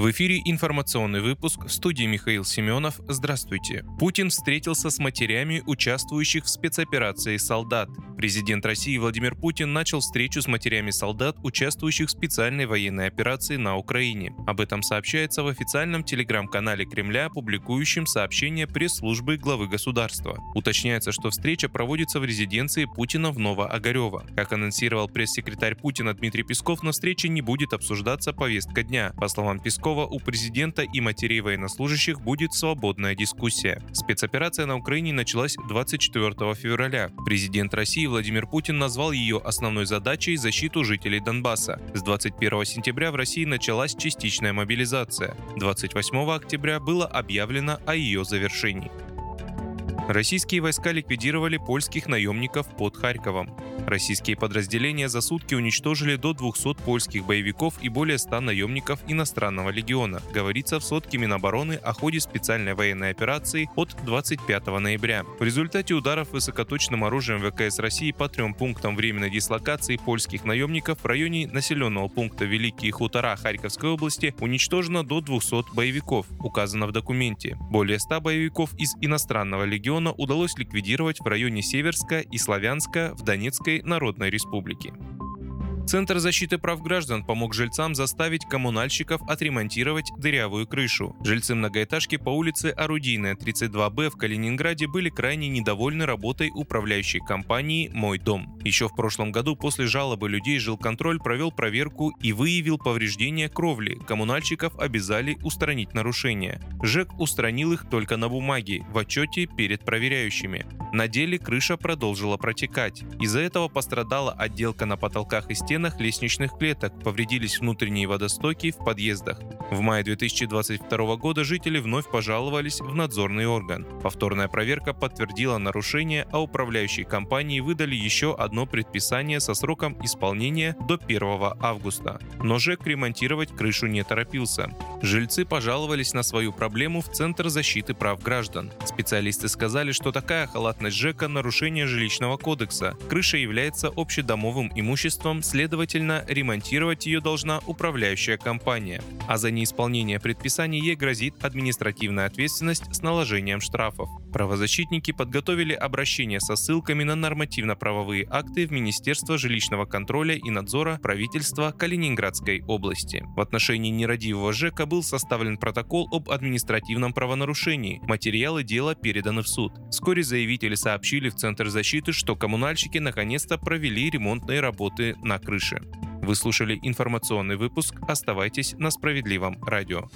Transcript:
В эфире информационный выпуск, в студии Михаил Семенов. Здравствуйте. Путин встретился с матерями участвующих в спецоперации солдат. Президент России Владимир Путин начал встречу с матерями солдат, участвующих в специальной военной операции на Украине. Об этом сообщается в официальном телеграм-канале Кремля, публикующем сообщение пресс-службы главы государства. Уточняется, что встреча проводится в резиденции Путина в Ново-Огарёво. Как анонсировал пресс-секретарь Путина Дмитрий Песков, на встрече не будет обсуждаться повестка дня. По словам Пескова, у президента и матерей военнослужащих будет свободная дискуссия. Спецоперация на Украине началась 24 февраля. Президент России Владимир Путин назвал ее основной задачей защиту жителей Донбасса. С 21 сентября в России началась частичная мобилизация. 28 октября было объявлено о ее завершении. Российские войска ликвидировали польских наемников под Харьковом. Российские подразделения за сутки уничтожили до 200 польских боевиков и более 100 наемников иностранного легиона, говорится в сотке Минобороны о ходе специальной военной операции от 25 ноября. В результате ударов высокоточным оружием ВКС России по 3 пунктам временной дислокации польских наемников в районе населенного пункта Великие Хутора Харьковской области уничтожено до 200 боевиков, указано в документе. Более 100 боевиков из иностранного легиона удалось ликвидировать в районе Северска и Славянска в Донецкой Народной Республики. Центр защиты прав граждан помог жильцам заставить коммунальщиков отремонтировать дырявую крышу. Жильцы многоэтажки по улице Орудийная, 32Б в Калининграде были крайне недовольны работой управляющей компании «Мой дом». Еще в прошлом году после жалобы людей жилконтроль провел проверку и выявил повреждения кровли. Коммунальщиков обязали устранить нарушения. ЖЭК устранил их только на бумаге, в отчете перед проверяющими. На деле крыша продолжила протекать. Из-за этого пострадала отделка на потолках и стенах лестничных клеток, повредились внутренние водостоки в подъездах. В мае 2022 года жители вновь пожаловались в надзорный орган. Повторная проверка подтвердила нарушение, а управляющей компании выдали еще одно предписание со сроком исполнения до 1 августа. Но ЖЭК ремонтировать крышу не торопился. Жильцы пожаловались на свою проблему в Центр защиты прав граждан. Специалисты сказали, что такая халатность ЖЭКа – нарушение жилищного кодекса. Крыша является общедомовым имуществом, следовательно, ремонтировать ее должна управляющая компания. А за неисполнение предписаний ей грозит административная ответственность с наложением штрафов. Правозащитники подготовили обращение со ссылками на нормативно-правовые акты в Министерство жилищного контроля и надзора правительства Калининградской области. В отношении нерадивого ЖЭКа был составлен протокол об административном правонарушении. Материалы дела переданы в суд. Вскоре заявители сообщили в Центр защиты, что коммунальщики наконец-то провели ремонтные работы на крыше. Вы слушали информационный выпуск. Оставайтесь на Справедливом радио.